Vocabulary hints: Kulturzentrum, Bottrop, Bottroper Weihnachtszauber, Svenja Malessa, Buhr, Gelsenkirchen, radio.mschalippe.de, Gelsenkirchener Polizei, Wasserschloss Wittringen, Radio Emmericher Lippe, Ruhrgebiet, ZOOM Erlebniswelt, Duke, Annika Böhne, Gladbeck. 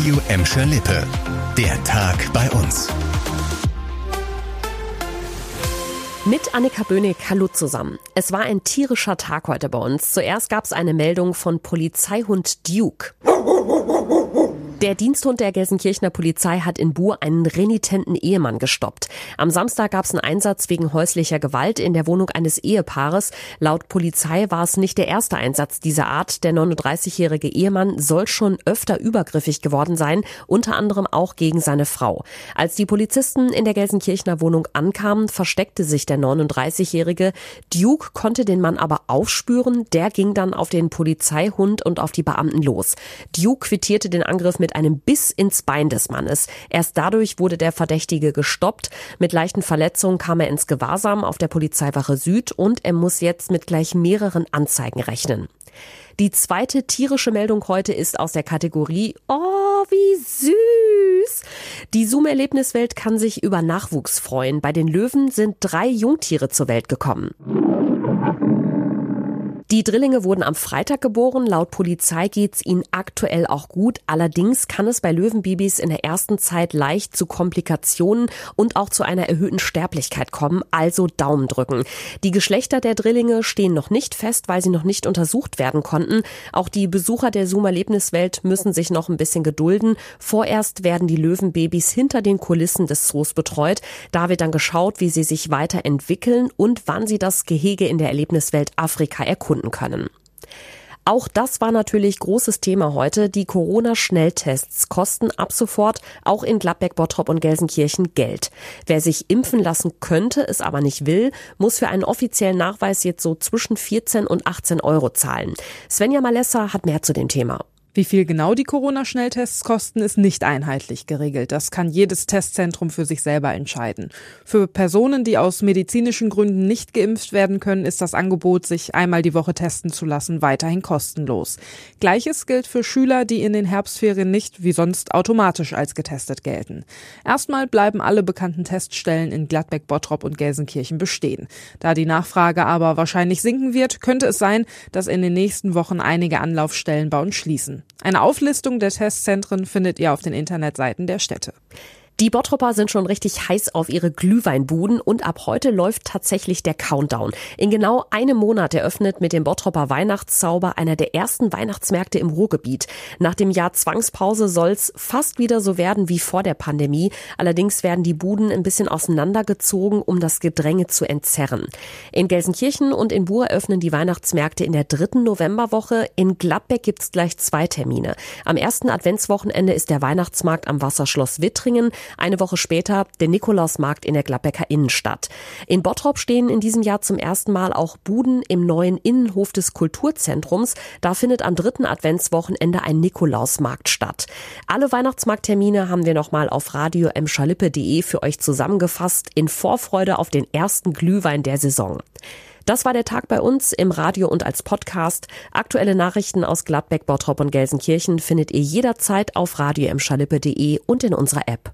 Radio Emmericher Lippe. Der Tag bei uns. Mit Annika Böhne, hallo zusammen. Es war ein tierischer Tag heute bei uns. Zuerst gab es eine Meldung von Polizeihund Duke. Der Diensthund der Gelsenkirchener Polizei hat in Buhr einen renitenten Ehemann gestoppt. Am Samstag gab es einen Einsatz wegen häuslicher Gewalt in der Wohnung eines Ehepaares. Laut Polizei war es nicht der erste Einsatz dieser Art. Der 39-jährige Ehemann soll schon öfter übergriffig geworden sein, unter anderem auch gegen seine Frau. Als die Polizisten in der Gelsenkirchener Wohnung ankamen, versteckte sich der 39-jährige. Duke konnte den Mann aber aufspüren. Der ging dann auf den Polizeihund und auf die Beamten los. Duke quittierte den Angriff mit einem Biss ins Bein des Mannes. Erst dadurch wurde der Verdächtige gestoppt. Mit leichten Verletzungen kam er ins Gewahrsam auf der Polizeiwache Süd und er muss jetzt mit gleich mehreren Anzeigen rechnen. Die zweite tierische Meldung heute ist aus der Kategorie Oh, wie süß! Die ZOOM Erlebniswelt kann sich über Nachwuchs freuen. Bei den Löwen sind 3 Jungtiere zur Welt gekommen. Die Drillinge wurden am Freitag geboren. Laut Polizei geht's ihnen aktuell auch gut. Allerdings kann es bei Löwenbabys in der ersten Zeit leicht zu Komplikationen und auch zu einer erhöhten Sterblichkeit kommen. Also Daumen drücken. Die Geschlechter der Drillinge stehen noch nicht fest, weil sie noch nicht untersucht werden konnten. Auch die Besucher der ZOOM Erlebniswelt müssen sich noch ein bisschen gedulden. Vorerst werden die Löwenbabys hinter den Kulissen des Zoos betreut. Da wird dann geschaut, wie sie sich weiterentwickeln und wann sie das Gehege in der Erlebniswelt Afrika erkunden können. Auch das war natürlich großes Thema heute. Die Corona-Schnelltests kosten ab sofort auch in Gladbeck, Bottrop und Gelsenkirchen Geld. Wer sich impfen lassen könnte, es aber nicht will, muss für einen offiziellen Nachweis jetzt so zwischen 14 und 18 € zahlen. Svenja Malessa hat mehr zu dem Thema. Wie viel genau die Corona-Schnelltests kosten, ist nicht einheitlich geregelt. Das kann jedes Testzentrum für sich selber entscheiden. Für Personen, die aus medizinischen Gründen nicht geimpft werden können, ist das Angebot, sich einmal die Woche testen zu lassen, weiterhin kostenlos. Gleiches gilt für Schüler, die in den Herbstferien nicht wie sonst automatisch als getestet gelten. Erstmal bleiben alle bekannten Teststellen in Gladbeck, Bottrop und Gelsenkirchen bestehen. Da die Nachfrage aber wahrscheinlich sinken wird, könnte es sein, dass in den nächsten Wochen einige Anlaufstellen bei uns schließen. Eine Auflistung der Testzentren findet ihr auf den Internetseiten der Städte. Die Bottroper sind schon richtig heiß auf ihre Glühweinbuden und ab heute läuft tatsächlich der Countdown. In genau einem Monat eröffnet mit dem Bottroper Weihnachtszauber einer der ersten Weihnachtsmärkte im Ruhrgebiet. Nach dem Jahr Zwangspause soll's fast wieder so werden wie vor der Pandemie. Allerdings werden die Buden ein bisschen auseinandergezogen, um das Gedränge zu entzerren. In Gelsenkirchen und in Buhr eröffnen die Weihnachtsmärkte in der 3. Novemberwoche. In Gladbeck gibt's gleich 2 Termine. Am 1. Adventswochenende ist der Weihnachtsmarkt am Wasserschloss Wittringen. Eine Woche später der Nikolausmarkt in der Gladbecker Innenstadt. In Bottrop stehen in diesem Jahr zum ersten Mal auch Buden im neuen Innenhof des Kulturzentrums. Da findet am 3. Adventswochenende ein Nikolausmarkt statt. Alle Weihnachtsmarkttermine haben wir nochmal auf radio.mschalippe.de für euch zusammengefasst in Vorfreude auf den ersten Glühwein der Saison. Das war der Tag bei uns im Radio und als Podcast. Aktuelle Nachrichten aus Gladbeck, Bottrop und Gelsenkirchen findet ihr jederzeit auf radio.mschalippe.de und in unserer App.